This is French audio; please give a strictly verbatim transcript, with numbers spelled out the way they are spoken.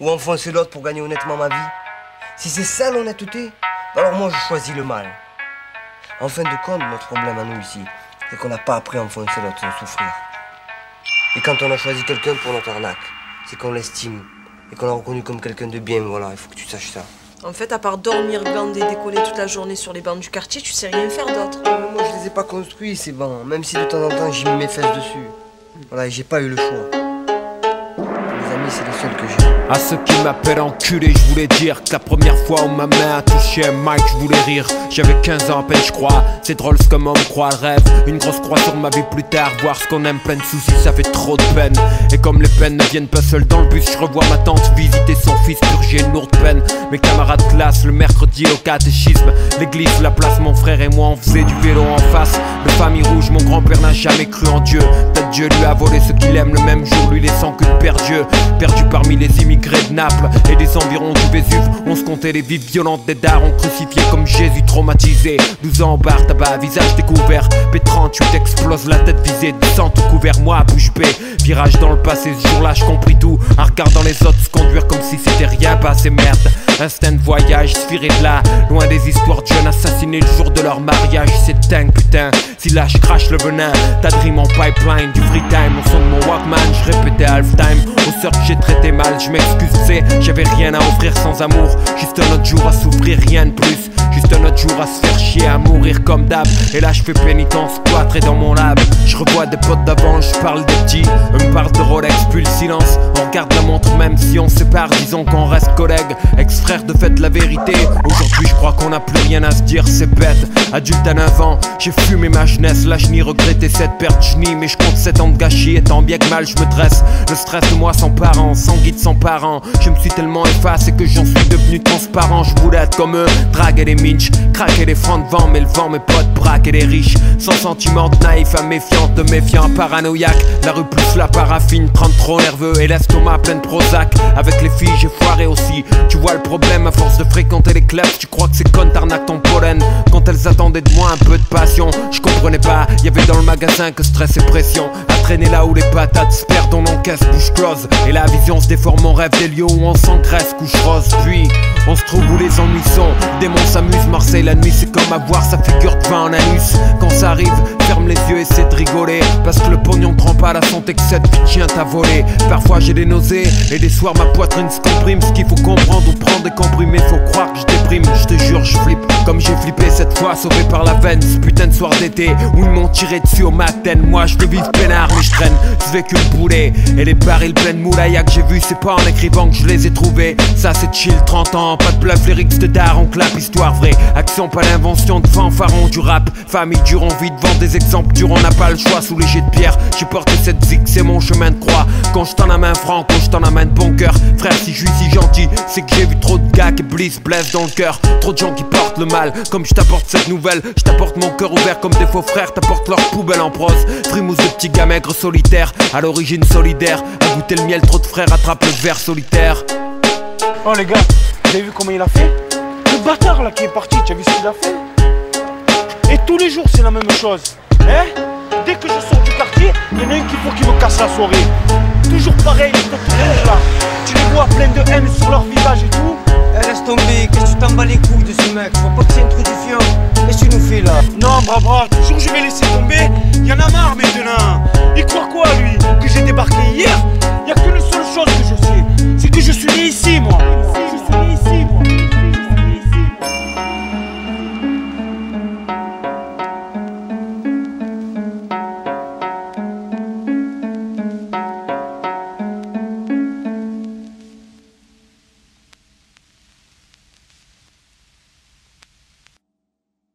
ou enfoncer l'autre pour gagner honnêtement ma vie. Si c'est ça l'honnêteté, alors moi je choisis le mal. En fin de compte, notre problème à nous ici, c'est qu'on n'a pas appris à enfoncer l'autre sans souffrir. Et quand on a choisi quelqu'un pour notre arnaque, c'est qu'on l'estime et qu'on l'a reconnu comme quelqu'un de bien, voilà, il faut que tu saches ça. En fait, à part dormir, glander, décoller toute la journée sur les bancs du quartier, tu sais rien faire d'autre. Moi, je les ai pas construits, ces bancs, même si de temps en temps, j'y mets mes fesses dessus. Voilà, j'ai pas eu le choix. C'est le seul que j'ai. À ceux qui m'appellent enculé, je voulais dire que la première fois où ma main a touché un mic, je voulais rire. J'avais quinze ans à peine, je crois. C'est drôle ce que m'en croit le rêve. Une grosse croix sur ma vie plus tard. Voir ce qu'on aime, plein de soucis, ça fait trop de peine. Et comme les peines ne viennent pas seules dans le bus, je revois ma tante visiter son fils, purger une lourde peine. Mes camarades de classe, le mercredi au catéchisme, l'église, la place, mon frère et moi, on faisait du vélo en face. De famille rouge, mon grand-père n'a jamais cru en Dieu. Peut-être Dieu lui a volé ce qu'il aime le même jour, lui laissant que de perdieux. Perdu parmi les immigrés de Naples et des environs du Vésuve, on se comptait les vies violentes des darons crucifiés comme Jésus traumatisé. douze ans en barre, tabac, visage découvert. P trente-huit explose la tête visée, descend tout couvert, moi à bouche bée. Virage dans le passé, ce jour-là je compris tout. En regardant les autres se conduire comme si c'était rien passé, merde. Instinct de voyage, spiré de là, loin des histoires de jeunes assassinés le jour de leur mariage. C'est dingue, putain. Si là je crache le venin, t'as dream en pipeline, du free time. Au son de mon Walkman, je répétais halftime. Au search, j'ai traité mal, je m'excuse, c'est j'avais rien à offrir sans amour. Juste un autre jour à souffrir, rien de plus. Juste un autre jour à se faire chier, à mourir comme d'hab. Et là je fais pénitence, cloîtré dans mon lab. Je revois des potes d'avant, je parle des petits. Eux me parlent de Rolex, puis le silence. On regarde la montre, même si on se sépare, disons qu'on reste collègues. Ex-frères de fait la vérité. Aujourd'hui je crois qu'on n'a plus rien à se dire, c'est bête. Adulte à neuf ans, j'ai fumé ma jeunesse. Là je n'y regrettais cette perte, je nie. Mais je compte sept ans de gâchis, et tant bien que mal je me dresse. Le stress de moi sans parents, sans guide, sans parents. Je me suis tellement effacé que j'en suis devenu transparent. Je voulais être comme eux, draguer les minches, craquer les francs de vent, mais le vent, mes potes, braquer les riches. Sans sentiment de naïf à méfiant, de méfiant paranoïaque. La rue plus la paraffine, trente trop nerveux et l'estomac plein de Prozac. Avec les filles j'ai foiré aussi, tu vois le problème. À force de fréquenter les clubs, tu crois que c'est con, t'arnaques ton pollen. Quand elles attendaient de moi un peu de passion, je comprenais pas, y'avait dans le magasin que stress et pression. À traîner là où les patates se perdent, on encaisse bouche close. Et la vision se déforme, on rêve des lieux où on s'engraisse, couche rose. Puis on se trouve où les ennuis sont, démon s'amuse. Marseille la nuit c'est comme avoir sa figure de vin en anus. Quand ça arrive, ferme les yeux et essaie de rigoler, parce que le pognon prend pas la santé que cette vie tient à voler. Parfois j'ai des nausées et des soirs ma poitrine se comprime. Ce qu'il faut comprendre ou prendre des comprimés, faut croire que je déprime. Je te jure je flippe, comme j'ai flippé cette fois, sauvé par la veine. Ce putain de soir d'été où ils m'ont tiré dessus au matin. Moi je veux vivre peinard mais je traîne, je vais que le boulet. Et les barils pleins de moulaya que j'ai vu, c'est pas en écrivant que je les ai trouvés. Ça c'est chill, trente ans, pas de bluff, lyrics de dard, on clap, histoire vraie. Action pas l'invention de fanfaron du rap. Famille dure, envie de vendre des exemples durs, on n'a pas le choix. Sous les jets de pierre, j'ai porté cette zig, c'est mon chemin de croix. Quand je t'en amène franc, quand je t'en amène bon cœur. Frère, si je suis si gentil, c'est que j'ai vu trop de gars qui blissent, blessent dans le cœur. Trop de gens qui portent le mal, comme je t'apporte cette nouvelle. Je t'apporte mon cœur ouvert comme des faux frères, t'apporte leur poubelle en prose. Frimousse de petits gars maigres solitaires, à l'origine solidaire. À goûter le miel, trop de frères attrape le verre solitaire. Oh les gars, vous avez vu comment il a fait? Le bâtard là qui est parti, tu as vu ce qu'il a fait? Et tous les jours c'est la même chose, hein? Dès que je sors du quartier, il y en a un qui faut qu'il me casse la soirée. Toujours pareil, les autres là. Tu les vois plein de haine sur leur visage et tout. Eh, laisse tomber, qu'est-ce que tu t'en bats les couilles de ce mec? Je vois pas que c'est introduction. Qu'est-ce que tu nous fais là? Non, bras bras, toujours je vais laisser tomber. Y'en a marre maintenant. Il croit quoi lui? Que j'ai débarqué hier? Y'a que le seul